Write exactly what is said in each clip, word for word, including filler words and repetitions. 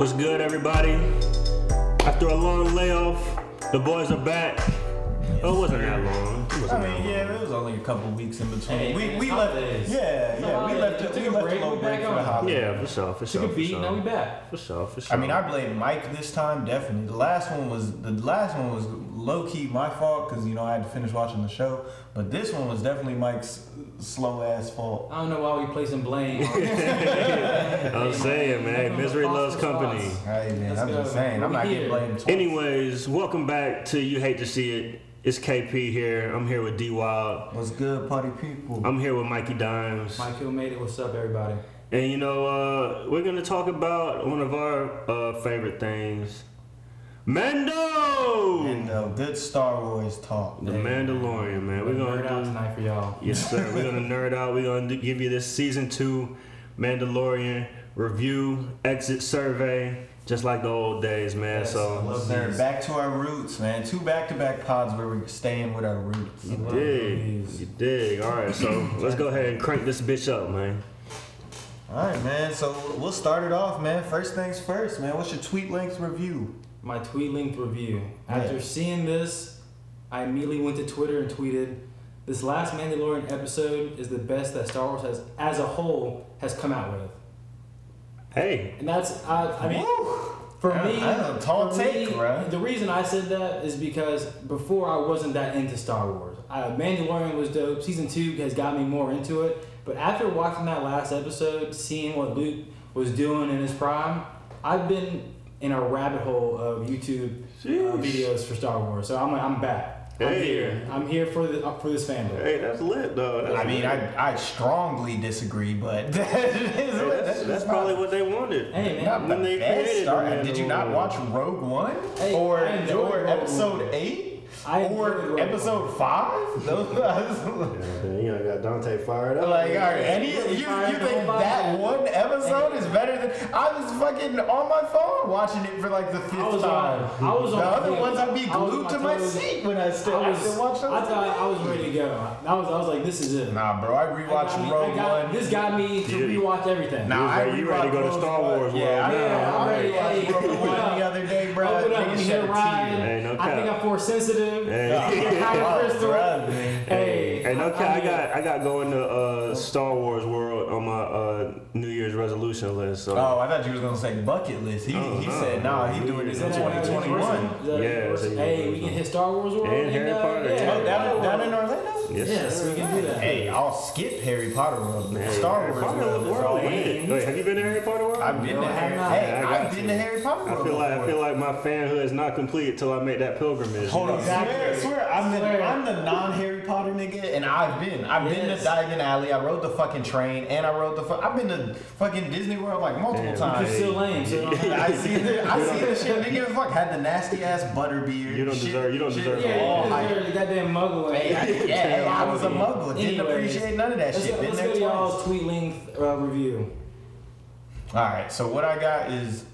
What's good, everybody? After a long layoff, the boys are back. Yes. Oh, it wasn't that long. It wasn't I mean, that long. yeah, it was only a couple weeks in between. Hey, we man, we left it. Yeah, yeah, oh, we yeah, left it. We left a little break for the holiday. Yeah, for sure, for sure. Took a beat, now we back. For sure, for sure. I mean, I blame Mike this time, definitely. The last one was the last one was low key my fault because you know I had to finish watching the show, but this one was definitely Mike's slow ass fault. I don't know why we placing blame. I'm saying, man, misery loves company. Hey, man, I'm just saying, I'm not getting blamed twice. Anyways, welcome back to You Hate to See It. It's K P here. I'm here with D Wild. What's good, party people? I'm here with Mikey Dimes. Mikey made it. What's up, everybody? And you know, uh, we're gonna talk about one of our uh, favorite things. Mando! Mando, good Star Wars talk. The Mandalorian, man. We're, we're gonna nerd do... out tonight for y'all. Yes, sir. We're gonna nerd out. We're gonna give you this season two Mandalorian review, exit survey, just like the old days, man. Yes, so love that. Back to our roots, man. Two back-to-back pods where we're staying with our roots. You dig? You dig? All right, so let's go ahead and crank this bitch up, man. All right, man. So we'll start it off, man. First things first, man. What's your tweet length review? My tweet length review. After yeah. seeing this, I immediately went to Twitter and tweeted, "This last Mandalorian episode is the best that Star Wars has, as a whole, has come out with." Hey, and that's I, I mean, Woo. for me, that's a tall take, bro. The reason I said that is because before I wasn't that into Star Wars. I, Mandalorian was dope. Season two has got me more into it, but after watching that last episode, seeing what Luke was doing in his prime, I've been in a rabbit hole of YouTube uh, videos for Star Wars. So I'm like, I'm back. Hey. I'm here. I'm here for the uh, for this family. Hey, that's lit, though. That's I mean, lit. I I strongly disagree, but that is, hey, that's, that's, that's probably not, what they wanted. Hey, man, when the they created Star, did you not watch Rogue One hey, or or Episode One. Eight? I or episode one. five? Those, yeah, you know, got Dante fired up. Like, are any you, you think that one episode is better than? I was fucking on my phone watching it for like the fifth I was time. On, I was the on other the, ones I'd be glued my to my toes. seat when I still I, was, I watched those. I thought I was ready to go. I was I was like, this is it. Nah, bro, I rewatched Rogue One. This got me to rewatch everything. Nah, I you ready to go to Star Wars? Yeah, I rewatched Rogue One the other day, bro. I think I'm force sensitive. Hey, and okay, I got I got going to uh, Star Wars World on my uh, New Year's resolution list. So. Oh, I thought you was gonna say bucket list. He oh, he no, said no, nah, he doing this in twenty twenty-one. Yeah, hey, we can hit Star Wars World and Harry Potter. Yeah. Oh, down, down in Orlando. Yes, yes we can do that. Hey, I'll skip Harry Potter World. Hey, Star Wars Harry World. World. Hey. Wait, have you been to Harry Potter World? I've been no, to Harry. Hey, I've been to Harry Potter World. I feel like I feel like my fanhood is not complete until I make that pilgrimage. Hold on, exactly. I swear, I swear, I'm the I'm the non-Harry Potter nigga, and I've been I've yes. been to Diagon Alley. I rode the fucking train, and I rode the fu- I've been to fucking Disney World like multiple Damn, times. You're still lame. So I see the I see the shit. They give a fuck. Had the nasty ass butterbeard. You don't shit, deserve. You don't shit, deserve. Yeah, you deserve that damn muggle. Yeah. Hey, I was a muggle. Didn't Anyways, appreciate none of that let's shit. Go, Been let's there go y'all's tweet length uh, review. All right, so what I got is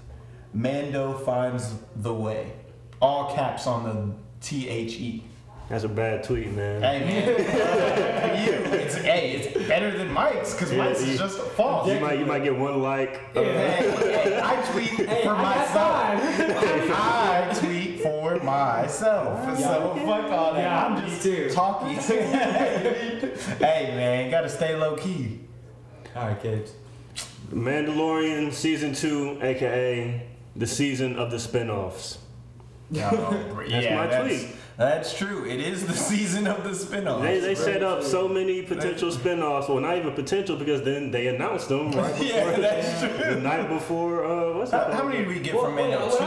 Mando finds the way. All caps on the T H E. That's a bad tweet, man. Hey, man. uh, you, it's, hey, it's better than Mike's because yeah, Mike's you, is just false. You might, you might get one like. Uh, hey, hey, I tweet hey, for I myself. I tweet for myself. So fuck all that. Yeah, I'm just too. talking. Hey, man, gotta stay low key. All right, kids. Mandalorian season two, aka the season of the spinoffs. No, that's yeah, my that's, tweet. That's true. It is the season of the spinoffs. They, they set up true. so many potential spinoffs. Well, not even potential because then they announced them right before. yeah, that's the, true. The night before. Uh, what's how, how many did we get well, from Mando? Well, Two.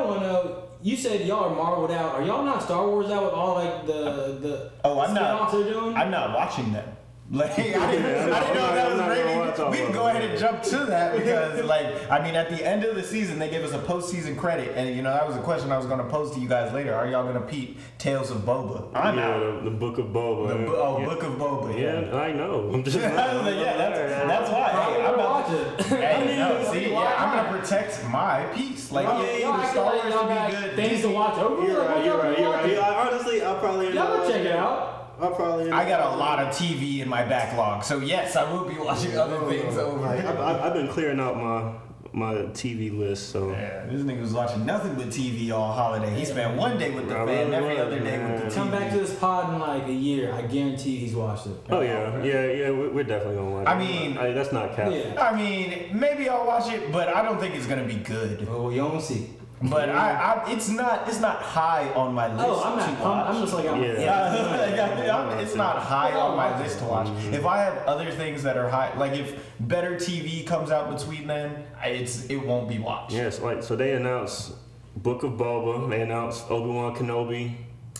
I want to know. You said y'all are Marveled out. Are y'all not Star Wars out with all like the the oh, I'm spinoffs not, they're doing? I'm not watching them. Like, I didn't, yeah, I didn't know I'm that was ready. We can go ahead and jump to that because, like, I mean, at the end of the season, they gave us a postseason credit, and you know that was a question I was going to pose to you guys later. Are y'all going to peep Tales of Boba? I'm yeah, out. The, the Book of Boba. The bo- oh, yeah. Book of Boba. Yeah, yeah I know. I'm just. Like, I was like, yeah, that's, that's why. Hey, I'm about to. Hey, no, see, yeah, I'm going to protect my peace. Like, yeah, yeah, yeah the Star Wars like be good. Things to watch. Over. You're right. You're right. You're right. Honestly, I'll probably y'all check it out. I probably. I got a lot of T V in my backlog, so yes, I will be watching other things over. I've, I've been clearing out my my T V list. So yeah, this nigga was watching nothing but T V all holiday. He spent one day with the I fam, every other day man. with the T V. Come back to this pod in like a year. I guarantee he's watched it. Oh yeah, yeah, yeah. We're definitely gonna watch I it. Mean, I mean, that's not cap. Yeah. I mean, maybe I'll watch it, but I don't think it's gonna be good. Well, you don't see. But I, I, it's not, it's not high on my list. Oh, I'm not. I'm, I'm just like, I'm, yeah. yeah. yeah. I'm, it's not high on my list to watch. Mm-hmm. If I have other things that are high, like if better T V comes out between then, it's it won't be watched. Yes, like so they announced Book of Boba. They announced Obi-Wan Kenobi.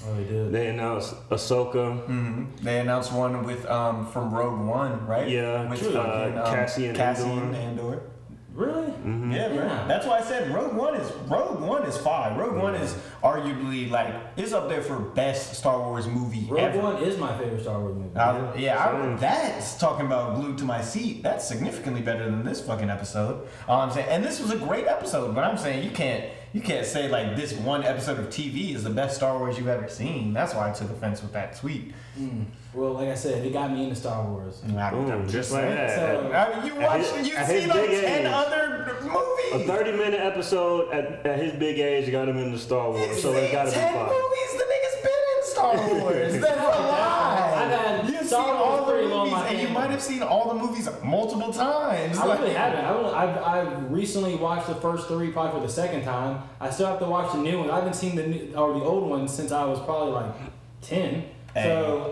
Oh, they did. They announced Ahsoka. Mm-hmm. They announced one with um from Rogue One, right? Yeah, with uh, um, Cassian, Cassian Andor. Andor. Really? Mm-hmm. Yeah, bro. Yeah. That's why I said Rogue One is Rogue One is fine. Rogue yeah. One is arguably like it's up there for best Star Wars movie. Rogue ever. One is my favorite Star Wars movie. Uh, yeah, I, that's talking about glued to my seat. That's significantly better than this fucking episode. All I'm saying, and this was a great episode, but I'm saying you can't you can't say like this one episode of T V is the best Star Wars you've ever seen. That's why I took offense with that tweet. Mm. Well, like I said, it got me into Star Wars. Boom, just like that. So, I mean, you watch, his, you see like ten age. other movies. A thirty-minute episode at, at his big age got him into Star Wars, it's so it got to be fun. Ten movies, the nigga's been in Star Wars. That's a lie. You've seen all the movies, and you might have seen all the movies multiple times. I like, really haven't. I I've recently watched the first three probably for the second time. I still have to watch the new one. I haven't seen the new, or the old one since I was probably like ten. So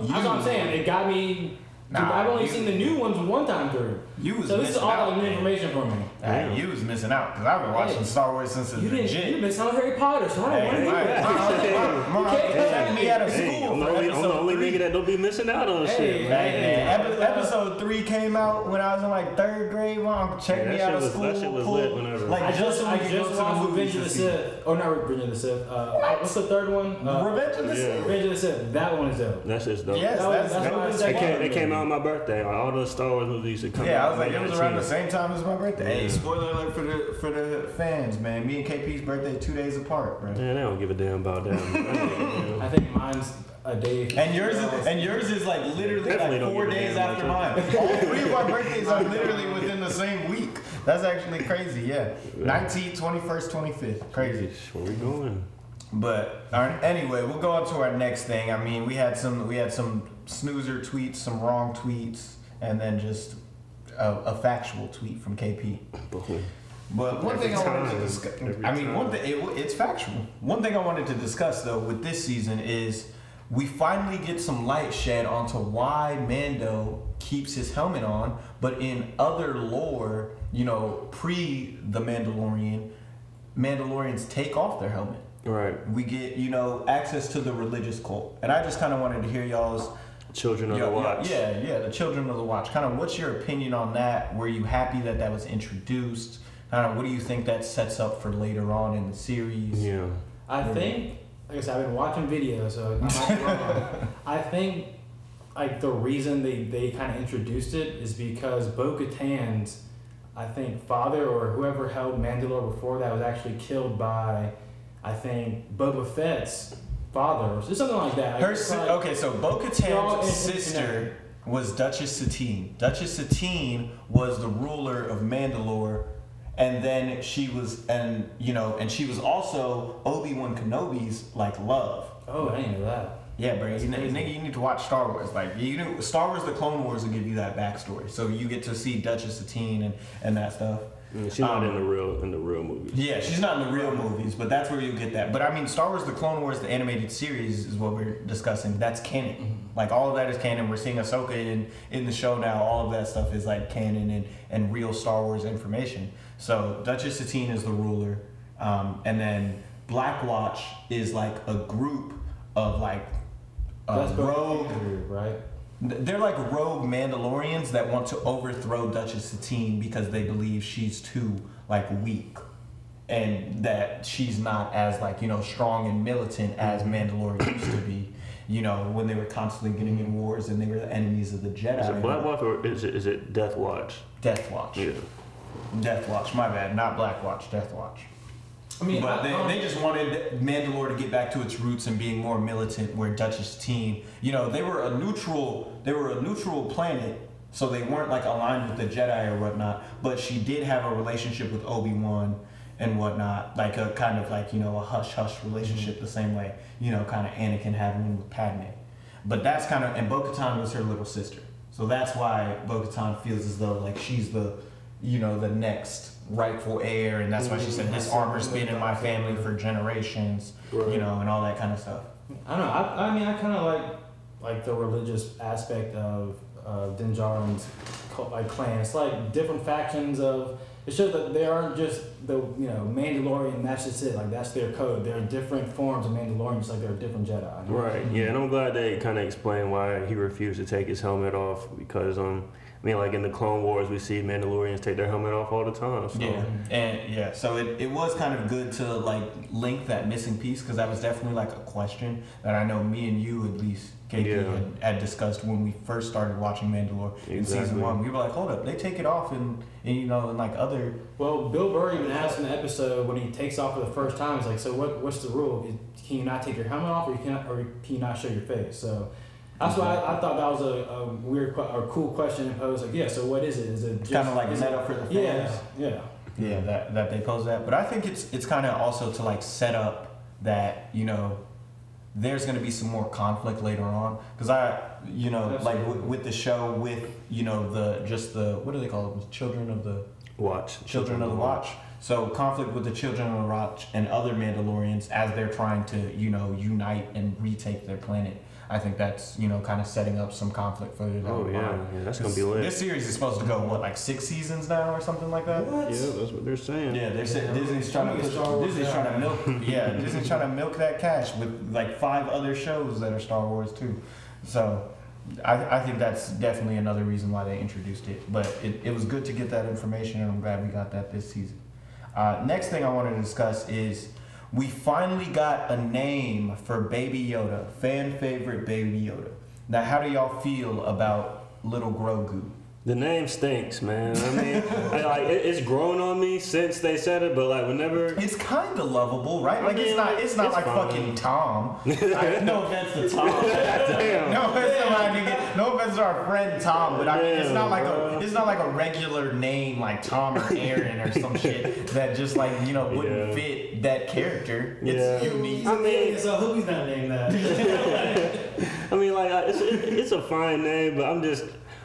hey, that's what I'm saying. It got me. Nah, I've only you, seen the new ones one time through. You was so this is all out, new man. information for me. Hey, you was missing out because I've been watching hey, Star Wars since it's legit. You missed out on Harry Potter, so I don't hey, want to do that. Me out of school. I'm the only nigga that don't be missing out on hey, shit. Man. Man. Hey, episode three came out when I was in like third grade. Mom, check me out of school. That shit was lit whenever. Like just I just watched Revenge of the Sith. Oh, not Revenge of the Sith. What's the third one? Revenge of the Sith. Revenge of the Sith. That one is dope. That's just dope. Yes, that's it came out on my birthday. All the Star Wars movies that come out. Yeah, I was like, it was around the same time as my birthday. Hey, spoiler alert for the for the fans, man. Me and K P's birthday two days apart, bro. Yeah, they don't give a damn about that. I think mine's a day. And yours is and yours is like literally Definitely like four days after mine. All three of our birthdays are literally within the same week. That's actually crazy. Yeah, nineteenth, twenty-first, twenty-fifth. Crazy. Where we going? But our, anyway, we'll go on to our next thing. I mean, we had some we had some snoozer tweets, some wrong tweets, and then just a, a factual tweet from K P. But one Every thing I wanted time. to discuss, Every I mean, time. one thing it, it's factual. One thing I wanted to discuss though with this season is we finally get some light shed onto why Mando keeps his helmet on, but in other lore, you know, pre the Mandalorian, Mandalorians take off their helmet. Right. We get, you know, access to the religious cult. And I just kind of wanted to hear y'all's... Children of y- the Watch. Y- yeah, yeah, the Children of the Watch. Kind of what's your opinion on that? Were you happy that that was introduced? Kind of what do you think that sets up for later on in the series? Yeah. I mm-hmm. think, like I said, I've been watching videos, so I'm I think, like, the reason they, they kind of introduced it is because Bo-Katan's, I think, father or whoever held Mandalore before that was actually killed by... I think Boba Fett's father, or something like that. Her si- like, okay, so Bo-Katan's sister was Duchess Satine. Duchess Satine was the ruler of Mandalore, and then she was, and you know, and she was also Obi-Wan Kenobi's like love. Oh, I didn't know that. Yeah, bro, you, nigga, you need to watch Star Wars. Like, you know, Star Wars: The Clone Wars will give you that backstory, so you get to see Duchess Satine and, and that stuff. She's not um, in the real in the real movies. Yeah, she's not in the real movies, but that's where you get that. But I mean, Star Wars: The Clone Wars, the animated series, is what we're discussing. That's canon. Mm-hmm. Like all of that is canon. We're seeing Ahsoka in in the show now. All of that stuff is like canon and, and real Star Wars information. So Duchess Satine is the ruler, um, and then Black Watch is like a group of like uh, rogue, right? They're like rogue Mandalorians that want to overthrow Duchess Satine because they believe she's too, like, weak. And that she's not as, like, you know, strong and militant as Mandalore used to be. You know, when they were constantly getting in wars and they were the enemies of the Jedi. Is it Black Watch or is it, is it Death Watch? Death Watch. Yeah. Death Watch. My bad. Not Black Watch. Death Watch. I mean, but I, they, they just wanted Mandalore to get back to its roots and being more militant. Where Duchess Team, you know, they were a neutral, they were a neutral planet So they weren't like aligned with the Jedi or whatnot, but she did have a relationship with Obi-Wan and whatnot, like a kind of like, you know, a hush-hush relationship, mm-hmm. the same way, you know, kind of Anakin having with Padme. But that's kind of, and Bo-Katan was her little sister. So that's why Bo-Katan feels as though like she's the, you know, the next rightful heir, and that's why she said this armor's been in my family for generations, right. you know, and all that kind of stuff. I don't know. I, I mean, I kind of like like the religious aspect of uh, Din Djarin's like clan. It's like different factions of. It shows that they aren't just the, you know, Mandalorian, that's just it. Like, that's their code. There are different forms of Mandalorian, just like there are different Jedi. Right, yeah, and I'm glad they kind of explained why he refused to take his helmet off, because, um, I mean, like, in the Clone Wars, we see Mandalorians take their helmet off all the time. So. Yeah, and, yeah, so it, it was kind of good to, like, link that missing piece, because that was definitely, like, a question that I know me and you, at least, K P, yeah. had, had discussed when we first started watching Mandalore exactly. in season one. We were like, hold up, they take it off, and, and you know, and, like, other... Well, Bill Burr even asked in the episode when he takes off for the first time, he's like, so what? What's the rule? Can you not take your helmet off, or you cannot, or can you not show your face? So... That's why I, I thought that was a, a weird or cool question and posed. Like, yeah, so what is it? Is it just kind of like set up for the fans? Yeah, yeah, yeah. That that they pose that, but I think it's it's kind of also to like set up that, you know, there's going to be some more conflict later on, because I you know That's like w- with the show with you know the just the what do they call it? Children of the Watch. Children, Children of the Watch. Watch. So conflict with the Children of the Watch and other Mandalorians as they're trying to you know unite and retake their planet. I think that's, you know, kind of setting up some conflict for you. Oh, yeah. yeah. That's going to be lit. This series is supposed to go, what, like six seasons now or something like that? What? Yeah, that's what they're saying. Yeah, they're saying yeah. Disney's trying to, push, Disney's yeah. trying to milk Yeah, Disney's trying to milk that cash with, like, five other shows that are Star Wars, too. So I, I think that's definitely another reason why they introduced it. But it, it was good to get that information, and I'm glad we got that this season. Uh, next thing I wanted to discuss is... We finally got a name for Baby Yoda, fan favorite Baby Yoda. Now, how do y'all feel about little Grogu? The name stinks, man. I mean, I, like it, it's grown on me since they said it, but like whenever it's kind of lovable, right? Like I mean, it's not, it's not it's like fine. fucking Tom. Like, no offense to Tom. Damn. No offense Damn. to my nigga. No offense to our friend Tom, but I, Damn, it's not like bro. a, it's not like a regular name like Tom or Aaron or some shit that just like you know wouldn't yeah. fit that character. It's yeah. unique. I mean, so who's not named that? I mean, like it's, it's a fine name, but I'm just.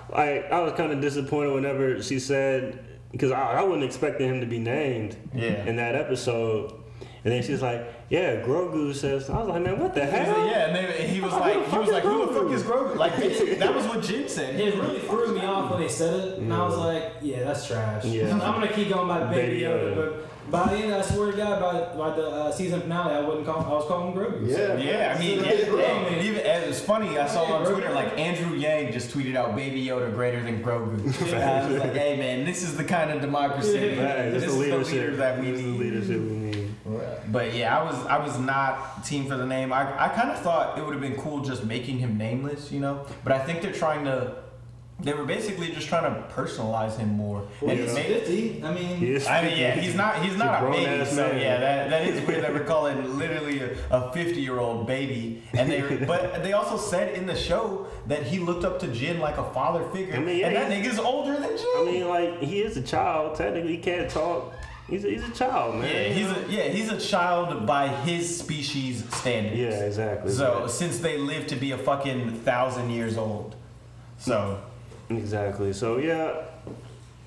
I I was kind of disappointed whenever she said, because I, I wasn't expecting him to be named yeah. in that episode. And then she's like, yeah, Grogu says, I was like, man, what the hell? Yeah, and then he was oh, like, he was like, who the fuck is Grogu? Like, bitch, that was what Jim said. It really threw me off when they said it, and yeah. I was like, yeah, that's trash. Yeah. I'm going to keep going by Baby Yoda, but... By the end, I swear to God, by, by the uh, season finale, I wouldn't call. I was calling him Grogu. Yeah, so, yeah. I mean, it, it, even it was funny. I saw on Twitter like Andrew Yang just tweeted out Baby Yoda greater than Grogu. Yeah. I was like, hey man, this is the kind of democracy. Yeah. Right. This, this is the leader that we this need. Is the leadership we need. Right. But yeah, I was I was not team for the name. I I kind of thought it would have been cool just making him nameless, you know. But I think they're trying to. They were basically just trying to personalize him more. Well, and he's made, fifty. I mean, he I mean, yeah, he's not he's not he's a baby. So man. yeah, that that is weird that we're calling literally a fifty-year-old baby. And they were, but they also said in the show that he looked up to Jin like a father figure. I mean, yeah, and that nigga's older than Jin. I mean, like he is a child. Technically, he can't talk. He's a, he's a child, man. Yeah, he's a yeah he's a child by his species standards. Yeah, exactly. So right. since they live to be a fucking thousand years old, so. Exactly. So yeah,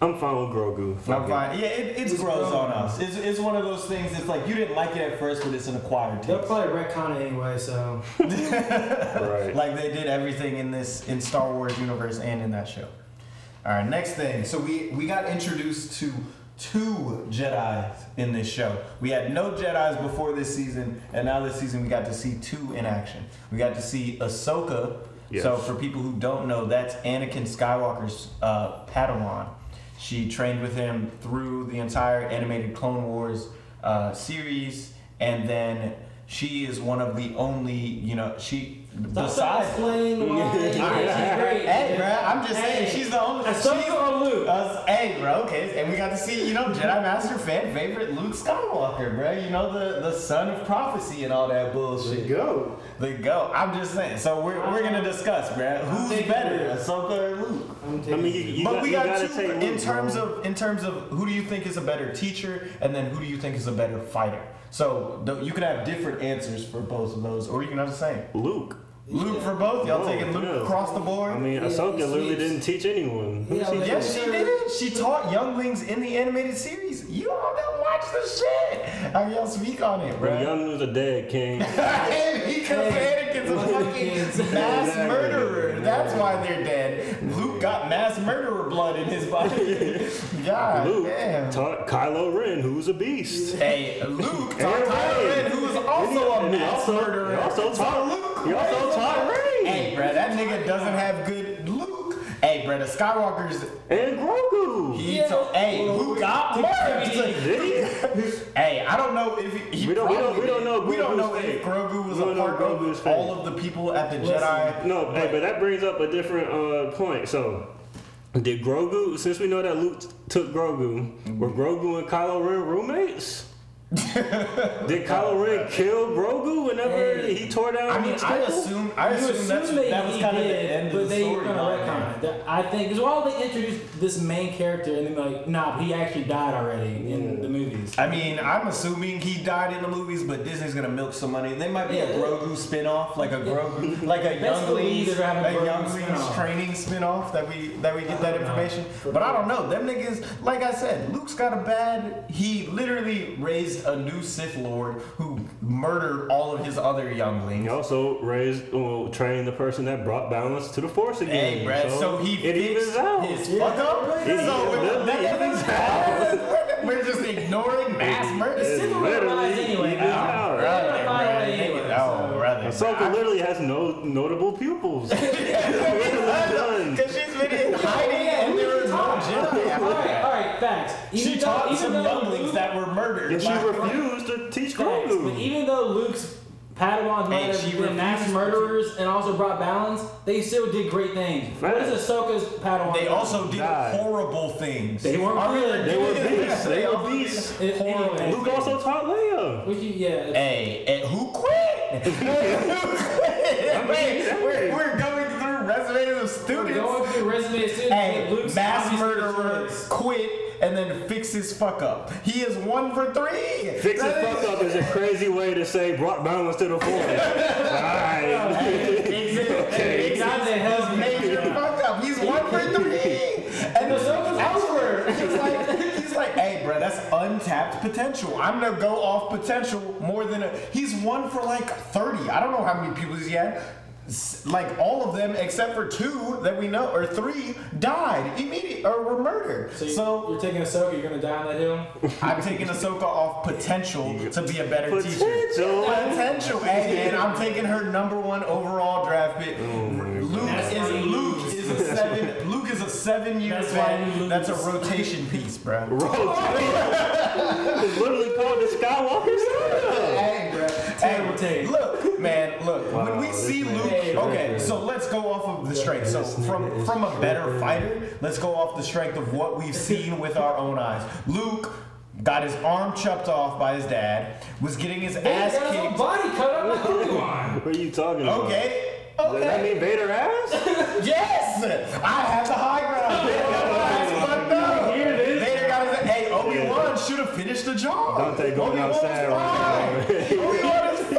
I'm fine with Grogu. I'm fine. Yeah, it, it it's grows on us. It's it's one of those things. It's like you didn't like it at first, but it's an acquired taste. They'll probably retcon it anyway. So right. Like they did everything in this in Star Wars universe and in that show. All right. Next thing. So we we got introduced to two Jedis in this show. We had no Jedis before this season, and now this season we got to see two in action. We got to see Ahsoka. Yes. So for people who don't know, that's Anakin Skywalker's uh, Padawan. She trained with him through the entire animated Clone Wars uh, series, and then she is one of the only, you know, she Stop Besides, explaining why she's great. Hey, bro, I'm just hey. saying she's the only. Ahsoka or Luke? Uh, hey, bro, okay, and we got to see, you know, Jedi Master fan favorite Luke Skywalker, bro. You know, the, the son of prophecy and all that bullshit. The go, the go. I'm just saying. So we're we're gonna discuss, bro. Who's better, Ahsoka or Luke? I mean, you, you but got, we got two Luke, in terms bro. of in terms of who do you think is a better teacher, and then who do you think is a better fighter? So th- you could have different answers for both of those, or you can have the same. Luke. Luke yeah. for both? Y'all Whoa, taking Luke yeah. across the board? I mean, Ahsoka yeah, literally didn't teach anyone. Yeah, she yes, she did. She taught younglings in the animated series. You all don't watch the shit. I mean, y'all speak on it, bro. Well, younglings are dead, King. Because Anakin's a fucking mass murderer. That's why they're dead. Luke got mass murderer blood in his body. God Luke damn. taught Kylo Ren, who's a beast. Hey, Luke taught Kylo Ren, who was also a mass murderer. He also taught Luke. He also taught Rey. Hey, bro, that nigga doesn't have good Luke. Hey, bro, the Skywalker's... And Grogu. He yeah. told... Hey, Luke got murdered. Hey, I don't know if... He, he we, don't, we, don't, we don't know We don't know if Grogu was a part of all of the people at the Listen, Jedi. No, but, hey, but that brings up a different uh, point, so... Did Grogu, since we know that Luke t- took Grogu, were Grogu and Kylo Ren roommates? Did Kylo Ren kill Grogu whenever hey. he tore down? I mean, I assume I assume, assume that's, that was kind did, of the end of the they, story. No, right? kind of, I think because well, they introduced this main character and they're like, nah, he actually died already yeah. in the movies. I mean, I'm assuming he died in the movies, but Disney's gonna milk some money. They might be yeah. a Grogu spinoff, like a Grogu, like a Younglings, a Younglings training spinoff that we that we get that information. Know. But I don't know. Them niggas, like I said, Luke's got a bad. He literally raised a new Sith Lord who murdered all of his other younglings. He also raised, well, trained the person that brought balance to the Force again. Hey, Brad, so, so he it fixed out. his yeah. fuck up. It so that we're just ignoring mass murder. Sith Lord lies anyway. Oh, brother. Ahsoka literally has no notable pupils. Because she's been hiding and there was no Jedi. Facts. Even she though, taught even some younglings Luke, that were murdered. And she refused to teach Grogu. But even though Luke's Padawans might have been mass murderers and also brought balance, they still did great things. Right. What is Ahsoka's Padawan? They also did horrible things. They weren't good. They were beasts. They were beasts. Luke also taught Leia. Would you, yeah. Hey, and who quit? Who quit? Wait, we're, we're going through resumes of students. We're going through resumes of students. Hey, Luke's mass murderer quit. And then fix his fuck up. He is one for three. Fix his fuck up is a crazy way to say brought balance to the Force. All right. Okay. God the hell's major fuck up. He's one for three. And the Ahsoka's outward. He's like, he's like, hey, bro, that's untapped potential. I'm gonna go off potential more than a. He's one for like thirty. I don't know how many people he had. Like all of them except for two that we know or three died immediately or were murdered. So, you, so you're taking Ahsoka, you're gonna die on that hill. I'm taking Ahsoka off potential to be a better potential. teacher. Potential, and, and I'm taking her number one overall draft pick. Mm. Luke That's is funny. Luke is a seven. Luke is a seven-year vet. That's a rotation piece, bro. Rotation. It's literally called the Skywalker saga. Hey, bro. Hey, hey, look, man, look. Wow, when we see Luke. Man. Okay, so let's go off of the strength. So from from a better fighter, let's go off the strength of what we've seen with our own eyes. Luke got his arm chopped off by his dad, was getting his hey, ass kicked. His whole body cut up by Obi-Wan. What are you talking about? Okay. Okay. Does that mean Vader ass? Yes! I have the high ground. Vader got his ass. Hey, Obi-Wan should have finished the job. Dante going Obi-Wan's outside right now. Obi-Wan is fine.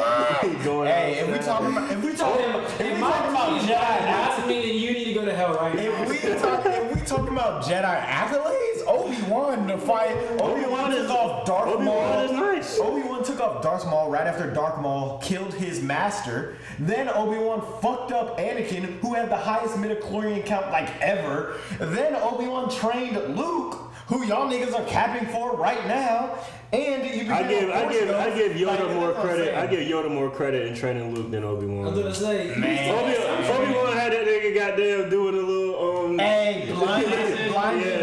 Going hey, outside. If we talking about... If we talking about... If we talking about Jedi athletes, you need to go to hell right now. If we talk, if we talking about Jedi accolades, Obi-Wan to fight. Obi-Wan is off Darth Maul. Obi-Wan is nice. Obi-Wan took off Darth Maul right after Darth Maul killed his master. Then Obi-Wan fucked up Anakin, who had the highest midichlorian count like ever. Then Obi-Wan trained Luke, who y'all niggas are capping for right now. And you I give I give stuff. I give Yoda like, more credit. I give Yoda more credit in training Luke than Obi-Wan. I was gonna say Obi Wan had that nigga goddamn doing a little um. Hey, blind, blind. Yeah,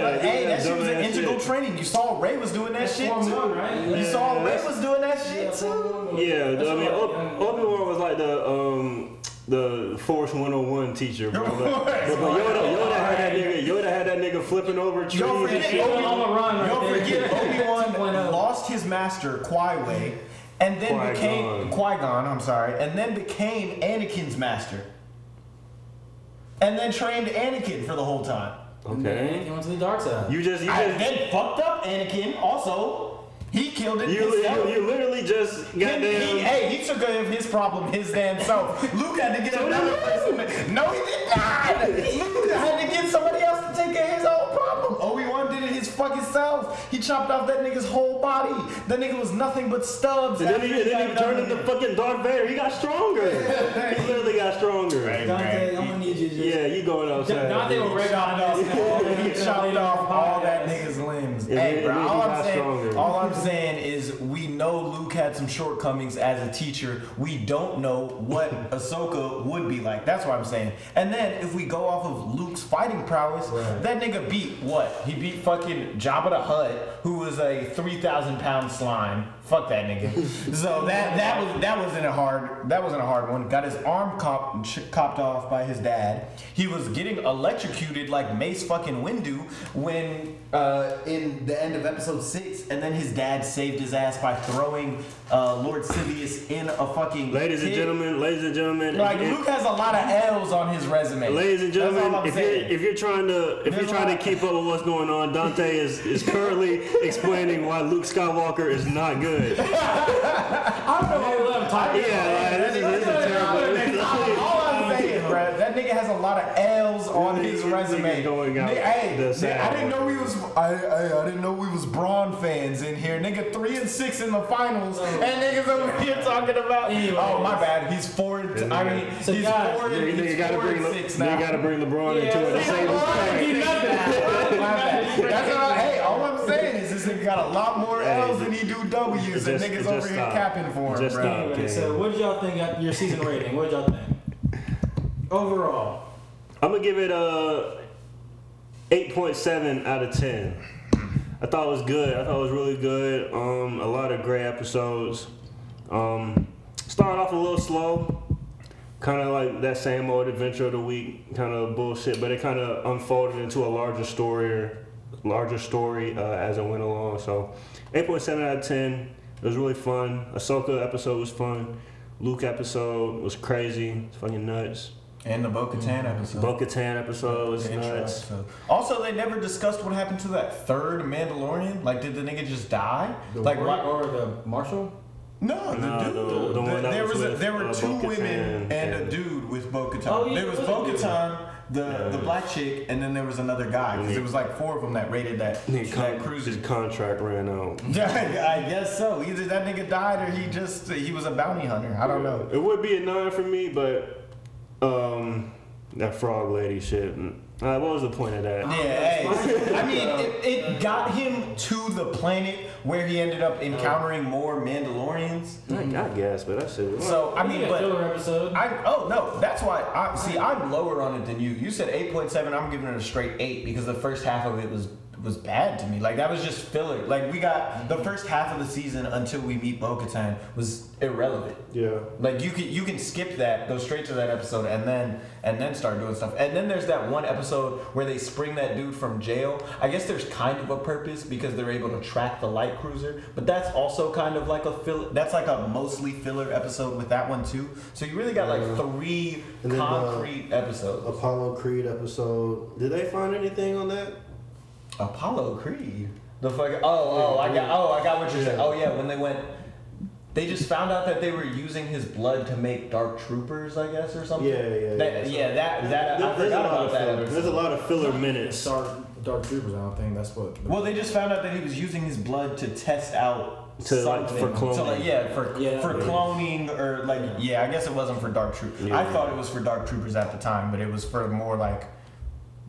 like, hey, that, that shit was an integral shit. Training. You saw Rey was doing that that's shit too. One, right? You yeah, saw Rey was doing that shit yeah, too. Yeah, I mean Obi Wan was like the um. the Force one oh one teacher, bro. But, but Yoda, Yoda had that nigga. Yoda had that nigga flipping over trees. Yo, forget, and shit. Obi- right Yo, forget Obi-Wan lost his master Qui-Way, and then Qui-Gon. became Qui-Gon. I'm sorry, and then became Anakin's master, and then trained Anakin for the whole time. Okay. He went to the dark side. You just, you just I, then fucked up Anakin. Also. He killed it you, himself. You, you literally just got he, he, Hey, he took care of his problem his damn self. Luke had to get so another person. No, he did not. Luke had to get somebody else to take care of his own problem. Obi-Wan did it his fucking self. He chopped off that nigga's whole body. That nigga was nothing but stubs. And then he, he, he turned into fucking Darth Vader. He got stronger. He literally got stronger. Right, Dante, I'm gonna need you. Just yeah, you going outside. Dante will break off. He chopped off all that nigga's limbs. It, hey, it, bro, it all I'm saying, stronger. all I'm saying is we know Luke had some shortcomings as a teacher. We don't know what Ahsoka would be like. That's what I'm saying. And then if we go off of Luke's fighting prowess, right. that nigga beat what? He beat fucking Jabba the Hutt, who was a three thousand pound slime. Fuck that nigga. So that that was that wasn't a hard that wasn't a hard one. Got his arm cop, copped off by his dad. He was getting electrocuted like Mace fucking Windu when uh, in the end of episode six, and then his dad saved his ass by throwing uh, Lord Sidious in a fucking. Ladies pit. and gentlemen, ladies and gentlemen, like Luke has a lot of L's on his resume. Ladies and gentlemen, if you're, if you're trying to if There's you're trying to keep up with what's going on, Dante is is currently explaining why Luke Skywalker is not good. I don't know why we let him talk. Yeah, yeah, this is a terrible. All I'm saying, bruh, that nigga has a lot of L's on his resume. Going out nigga, hey, nigga, I didn't know we was. I, I I didn't know we was Braun fans in here, nigga. Three and six in the finals, oh. and niggas over here talking about. Anyways. Oh my bad, he's four. And t- I mean, so he's guys, four and, nigga, he's gotta four bring and six Le- now. You gotta bring LeBron yeah, into it. The same thing. That's all. Hey, all I'm saying is this nigga got a lot more L's than he do W's. Just, and niggas over here stop. capping for him, just bro. Stop, okay. So what did y'all think of your season rating? What did y'all think? Overall. I'm going to give it a eight point seven out of ten. I thought it was good. I thought it was really good. Um, a lot of great episodes. Um, started off a little slow. Kind of like that same old adventure of the week kind of bullshit. But it kind of unfolded into a larger story, or larger story uh, as it went along. So eight point seven out of ten. It was really fun. Ahsoka episode was fun. Luke episode was crazy. It's fucking nuts. And the Bo-Katan episode. Bo-Katan episode was nuts. Episode. Also, they never discussed what happened to that third Mandalorian. Like, did the nigga just die? The like, war- or the marshal? No, the no, dude. The, the, the one that there was, was a, there were uh, two Bo-Katan women and, and a dude with Bo-Katan. Oh, yeah, there was Bo-Katan. The yeah. the black chick, and then there was another guy, because it was like four of them that raided that, that cruise. His contract ran out. I guess so. Either that nigga died or he just, he was a bounty hunter. I don't yeah. know. It would be a nine for me, but um, that frog lady shit. Uh, what was the point of that? Yeah, hey, I mean, it, it got him to the planet where he ended up encountering more Mandalorians. Mm-hmm. I guess, but that's it. So I mean, but episode. I oh no, that's why. I see, I'm lower on it than you. You said eight point seven. I'm giving it a straight eight because the first half of it was was bad to me. Like that was just filler. Like we got the first half of the season until we meet Bo-Katan was irrelevant. Yeah. Like you can you can skip that, go straight to that episode, and then and then start doing stuff. And then there's that one episode where they spring that dude from jail. I guess there's kind of a purpose because they're able to track the light cruiser, but that's also kind of like a fill. That's like a mostly filler episode with that one too. So you really got yeah. like three and concrete then, uh, episodes. Apollo Creed episode. Did they find anything on that? Apollo Creed. The fucking oh oh I got oh I got what you're saying. Oh yeah, when they went, they just found out that they were using his blood to make Dark Troopers, I guess, or something. Yeah yeah that, yeah. Yeah that that there, I forgot about that. Filler. There's a lot of filler minutes. Dark, Dark Troopers. I don't think that's what. Well, they just found out that he was using his blood to test out. To like, for cloning, so, like, yeah, for yeah, for cloning or like yeah. yeah, I guess it wasn't for Dark Troopers. Yeah, I yeah. thought it was for Dark Troopers at the time, but it was for more like.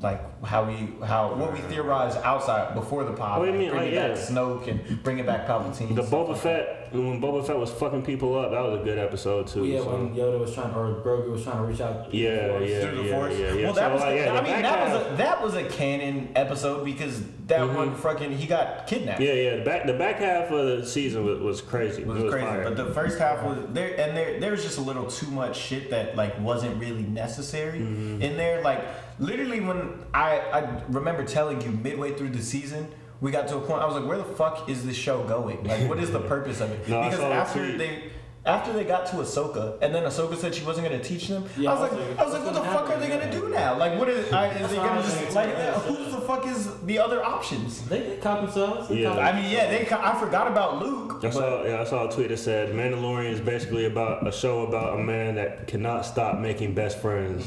Like how we how what we theorized outside before the pod. What do you mean? Like, yeah. Snoke and bringing back Palpatine. The Boba Fett And when Boba Fett was fucking people up, that was a good episode too. Yeah, so. When Yoda was trying, or Grogu was trying to reach out. Yeah, the force. yeah, through the yeah, force. yeah, yeah. Well, that so, was. Like, yeah, I mean, that was a, that was a canon episode because that mm-hmm. one fucking he got kidnapped. Yeah, yeah. The back the back half of the season was, was crazy. It was, it was crazy, fire. But the first half was there, and there there was just a little too much shit that like wasn't really necessary mm-hmm. in there. Like literally, when I I remember telling you midway through the season. We got to a point. I was like, "Where the fuck is this show going? Like, what is the purpose of it?" no, because after they, after they got to Ahsoka, and then Ahsoka said she wasn't gonna teach them. Yeah, I was like, "I was like, what the fuck are they gonna do now? Like, what is? I, is they gonna just like? Who the fuck is the other options?" They can cop themselves. Yeah, I mean, yeah, they. I forgot about Luke. I saw, yeah, I saw a tweet that said, "Mandalorian is basically about a show about a man that cannot stop making best friends."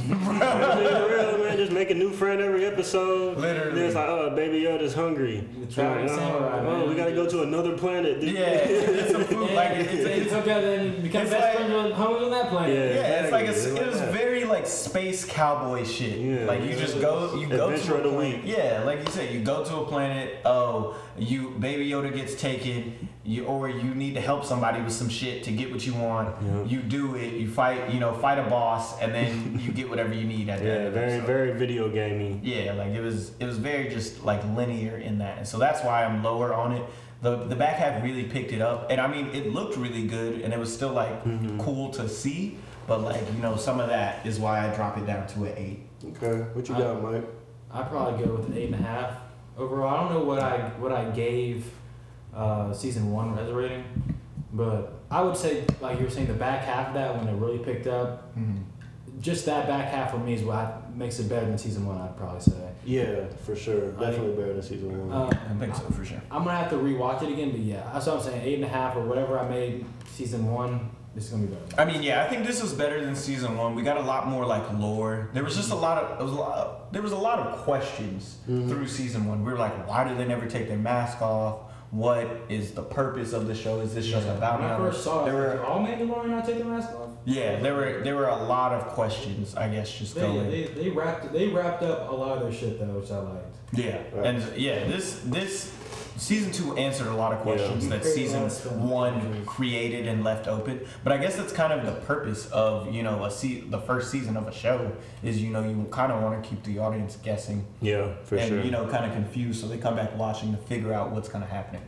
Just make a new friend every episode. Literally, and it's like, oh, Baby Yoda's hungry. Trying no, samurai, oh, we gotta go to another planet. Dude. Yeah, it's some food. Like it's, it's, it's okay then become best like, friend on, hungry on that planet. Yeah, yeah it's like it's, it was very like space cowboy shit. Yeah, like you yeah, just go, you go to a planet. Yeah, like you said, you go to a planet. Oh, you Baby Yoda gets taken. You, or you need to help somebody with some shit to get what you want. Yep. You do it. You fight. You know, fight a boss, and then you get whatever you need at the yeah, end. Yeah, very, so, very video gamey. Yeah, like it was. It was very just like linear in that, and so that's why I'm lower on it. The the back half really picked it up, and I mean, it looked really good, and it was still like mm-hmm. cool to see. But like you know, some of that is why I drop it down to an eight. Okay, what you got, I, Mike? I probably go with an eight and a half overall. I don't know what I what I gave. Uh, season one as a rating, but I would say, like you were saying, the back half of that when it really picked up, mm-hmm. just that back half for me is what I, makes it better than season one. I'd probably say. Yeah, for sure, definitely like, better than season one. Uh, I think so for sure. I'm gonna have to rewatch it again, but yeah, that's what I'm saying. Eight and a half or whatever I made season one. This is gonna be better. I mean, yeah, I think this is better than season one. We got a lot more like lore. There was just a lot of, it was a lot of there was a lot of questions mm-hmm. through season one. We were like, why do they never take their mask off? What is the purpose of the show? Is this just yeah, about when I first saw it, there were all Mandalorian not take their mask off? Yeah, there were there were a lot of questions, I guess, just they, going. They they wrapped they wrapped up a lot of their shit though, which I liked. Yeah. Right. And yeah, this this season two answered a lot of questions yeah. that season one created and left open. But I guess that's kind of the purpose of, you know, a se- the first season of a show is, you know, you kind of want to keep the audience guessing. Yeah, for and, sure. And, you know, kind of confused so they come back watching to figure out what's kind of happening.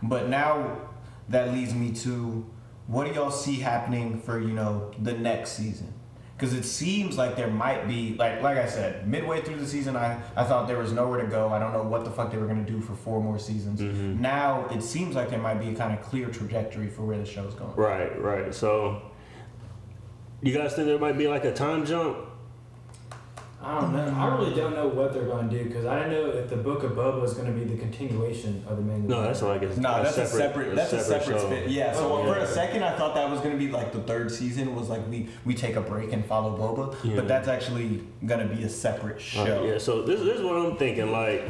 But now that leads me to what do y'all see happening for, you know, the next season? Because it seems like there might be, like like I said, midway through the season, I, I thought there was nowhere to go. I don't know what the fuck they were going to do for four more seasons. Mm-hmm. Now it seems like there might be a kind of clear trajectory for where the show's going. Right, right. So you guys think there might be like a time jump? I don't know. I really don't know what they're going to do because I don't know if the Book of Boba is going to be the continuation of the Mandalorian. No, that's like a, no, a that's separate. A separate that's a separate. separate spin. Yeah. So oh, yeah. for a second, I thought that was going to be like the third season was like we, we take a break and follow Boba, yeah. but that's actually going to be a separate show. Uh, yeah. So this, this is what I'm thinking. Like,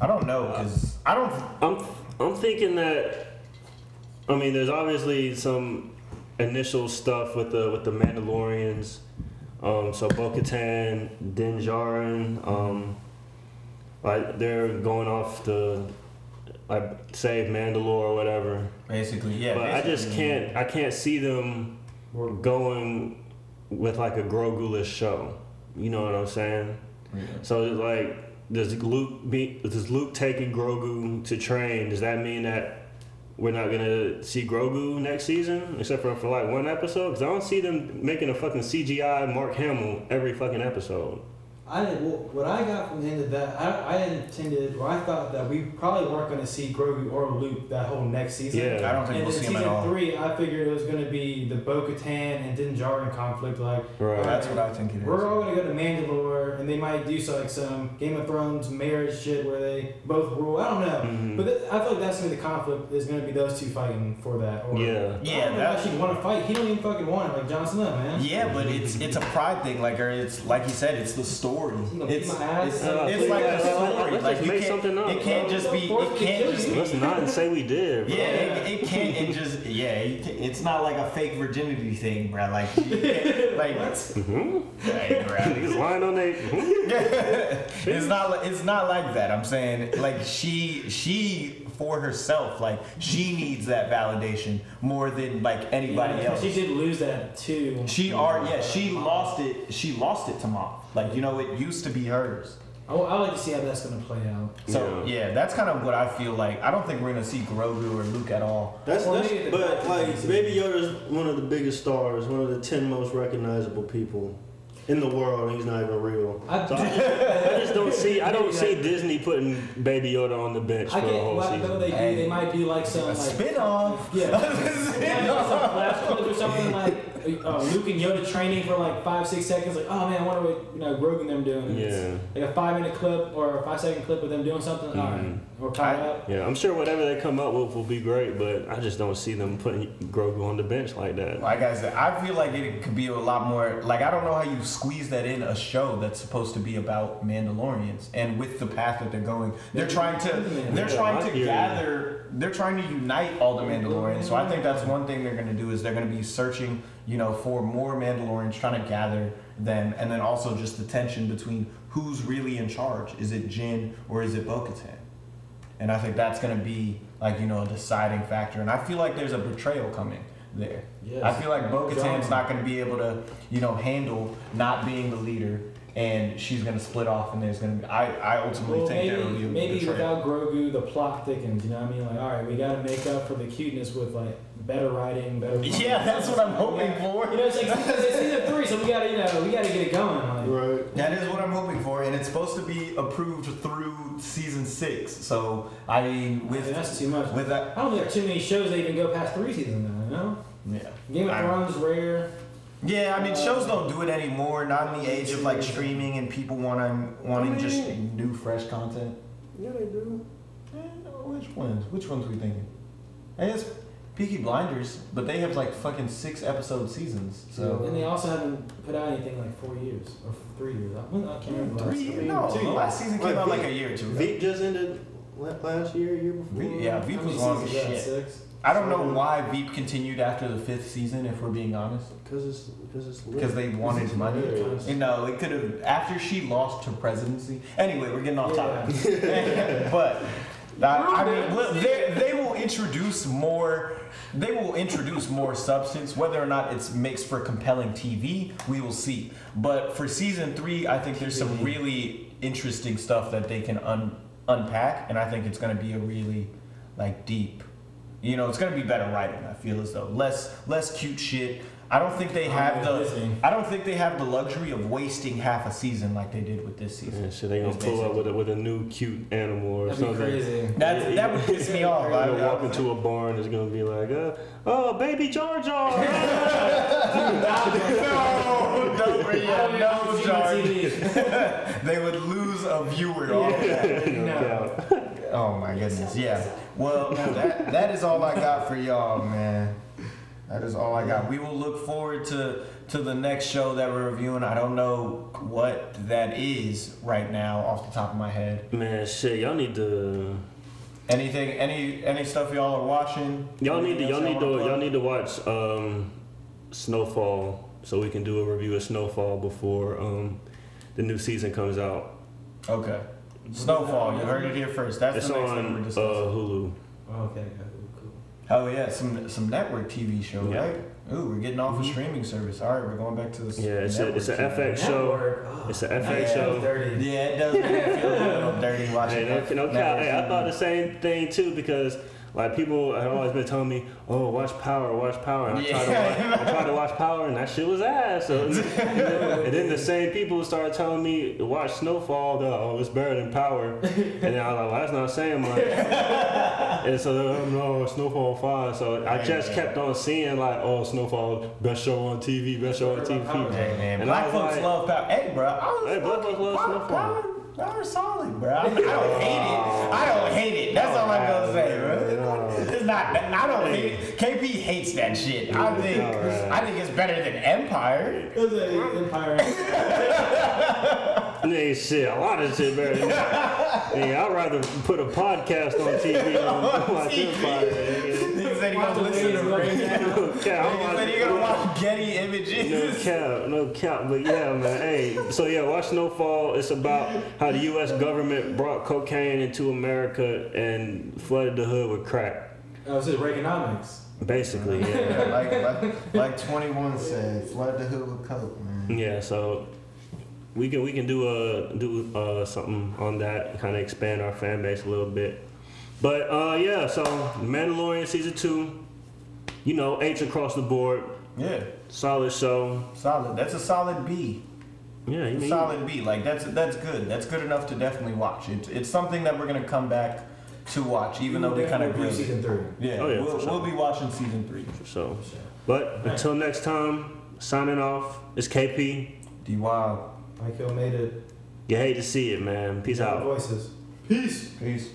I don't know because I, I don't. I'm I'm thinking that. I mean, there's obviously some initial stuff with the with the Mandalorians. Um, so Bo-Katan, Din Djarin, um, like they're going off to like save Mandalore or whatever. Basically, yeah. But basically. I just can't. I can't see them going with like a Grogu-less show. You know what I'm saying? Yeah. So it's like, does Luke be? Does Luke taking Grogu to train? Does that mean that we're not gonna see Grogu next season, except for for like one episode? Because I don't see them making a fucking C G I Mark Hamill every fucking episode. I didn't. Well, what I got from the end of that, I, I intended, or I thought that we probably weren't gonna see Grogu or Luke that whole next season. Yeah, I don't think and we'll see him at all. Season three, I figured it was gonna be the Bo-Katan and Din Djarin conflict. Like, right. That's what I think it is. We're all gonna go to Mandalore, and they might do so, like some Game of Thrones marriage shit where they both rule. I don't know, mm-hmm. but th- I feel like that's gonna be the conflict is gonna be those two fighting for that. Or, yeah, yeah. They actually want to fight. He don't even fucking want it, like Jon Snow, man. Yeah, but it's it's a pride thing, like or it's like he said, it's the story. It's, it's, uh, it's like a story. Let's like, make can't, something up. It can't just be. It can't just be. Let's not say we did. Bro. Yeah, it, it can't. It just. Yeah, it, it's not like a fake virginity thing, bro. Like, like. Mm-hmm. Right, bro. He's lying on that. It's not. It's not like that. I'm saying, like she, she for herself. Like, she needs that validation more than like anybody yeah, else. She did lose that too. She are yeah. She lost it. She lost it to Mom. Like, you know, it used to be hers. Oh, I like to see how that's going to play out. So yeah. yeah, that's kind of what I feel like. I don't think we're going to see Grogu or Luke at all. That's, well, that's but like Baby Yoda's one of the biggest stars, one of the ten most recognizable people in the world, and he's not even real. I, so I, I just don't see. I don't see Disney putting Baby Yoda on the bench I for the whole well, season. I know they do. They might be like some a like, spinoff. Yeah, Flash or something like. Uh, Luke and Yoda training for like five, six seconds. Like, oh man, I wonder what you know Grogu and them doing. Yeah. It's like a five minute clip or a five second clip of them doing something. Mm-hmm. All right, we're caught up. Yeah, I'm sure whatever they come up with will be great, but I just don't see them putting Grogu on the bench like that. Like I said, I feel like it could be a lot more. Like, I don't know how you squeeze that in a show that's supposed to be about Mandalorians, and with the path that they're going, they're, they're trying to, they're yeah, trying to gather, they're trying to unite all the Mandalorians. So I think that's one thing they're going to do is they're going to be searching. You know, for more Mandalorians, trying to gather them, and then also just the tension between who's really in charge. Is it Jyn or is it Bo-Katan? And I think that's going to be, like, you know, a deciding factor. And I feel like there's a betrayal coming there. Yes. I feel like Bo-Katan's not going to be able to, you know, handle not being the leader, and she's going to split off, and there's going to be... I, I ultimately well, think maybe, there will be a maybe betrayal. Without Grogu, the plot thickens, you know what I mean? Like, all right, we got to make up for the cuteness with, like, better writing, better... Writing. Yeah, that's what I'm hoping yeah. for. You know, it's like, it's season three, so we gotta, you know, we gotta get it going. Like. Right. That is what I'm hoping for, and it's supposed to be approved through season six, so, I mean, with... I mean, that's too much. With that, I don't think there are too many shows that even go past three seasons now, you know? Yeah. Game of Thrones is rare. Yeah, I mean, shows don't do it anymore, not in the age of, like, streaming and people wanting, wanting I mean, just new, fresh content. Yeah, they do. Yeah, which ones? Which ones are we thinking? I guess... Peaky Blinders, but they have like fucking six episode seasons. So and they also haven't put out anything in like four years or three years. I, mean, I can't remember. Three years? No, the last season came out like a year or two ago. Veep just ended last year, year before. Yeah, Veep was long as shit. I don't know why Veep continued after the fifth season. If we're being honest, because it's because it's because they wanted money. You know, it could have after she lost her presidency. Anyway, we're getting off topic. But I, I mean, they they will introduce more. They will introduce more substance. Whether or not it makes for compelling T V, we will see. But for season three, I think there's some really interesting stuff that they can un- unpack, and I think it's going to be a really, like, deep. You know, it's going to be better writing. I feel as though less less cute shit. I don't think they have the. I don't think they have the luxury of wasting half a season like they did with this season. Yeah, so they gonna pull up with a, with a new cute animal or That'd something. That'd be crazy. That's, yeah, that would piss me off. I would walk into a barn. It's gonna be like, uh, oh, baby Jar Jar. no, don't bring up no Jar. They would lose a viewer. All yeah. that. No. No. Oh my goodness. Yeah. Well, that, that is all I got for y'all, man. That is all I got. We will look forward to, to the next show that we're reviewing. I don't know what that is right now off the top of my head. Man, shit, y'all need to... Anything, any any stuff y'all are watching? Y'all need to y'all need to y'all need to watch um, Snowfall so we can do a review of Snowfall before um, the new season comes out. Okay. Snowfall, you heard it here first. That's it's the next on, thing we're discussing. It's uh, on Hulu. Oh, okay, good. Oh yeah, some some network T V show, yeah. right? Ooh, we're getting off mm-hmm. a streaming service. All right, we're going back to this. Yeah, it's a it's an F X show. Oh, it's an F X yeah, show. Dirty. Yeah, it does make feel a little dirty watching it. Hey, no, hey, I thought the same thing too because like people have always been telling me, oh, watch Power, watch Power. And I tried yeah. to watch, I tried to watch Power, and that shit was ass. So, you know, and then the same people started telling me watch Snowfall. Like, oh, it's better than Power. And then I was like, well, that's not saying much. And so they're like, no, Snowfall five. So I just kept on seeing like, oh, Snowfall, best show on T V, best show on T V. Hey, man, and black folks like, love Power. Hey, bro, I was hey, black folks love Power, Snowfall. Power. Y'all are solid, bro. I don't hate it. I don't hate it. That's all I'm gonna say, bro. It's not. I don't hate it. K P hates that shit. I think. I think it's better than Empire. Empire. Hey, shit, a lot of shit better than that. Hey, I'd rather put a podcast on T V than watch Empire. said you're gonna listen to Ray. No cap. Said you're gonna watch Getty Images. No cap, no cap. But yeah, man. Hey, so yeah, watch Snowfall. It's about how the U S government brought cocaine into America and flooded the hood with crack. Oh, it's just Reaganomics. Basically, yeah. like, like like twenty-one said, flood the hood with coke, man. Yeah, so we can we can do a do uh something on that, kind of expand our fan base a little bit. But uh yeah, so Mandalorian season two, you know, H across the board. Yeah. Solid show. Solid. That's a solid B. Yeah, you mean, solid B. Like that's that's good. That's good enough to definitely watch. It's it's something that we're gonna come back to watch, even we'll though we kind of agree. Season three. Yeah. Oh, yeah, we'll sure. we'll be watching season three. For sure. For sure. But right. Until next time, signing off. It's K P. D Wild. Mike Hill made it. You hate to see it, man. Peace out. Voices. Peace. Peace.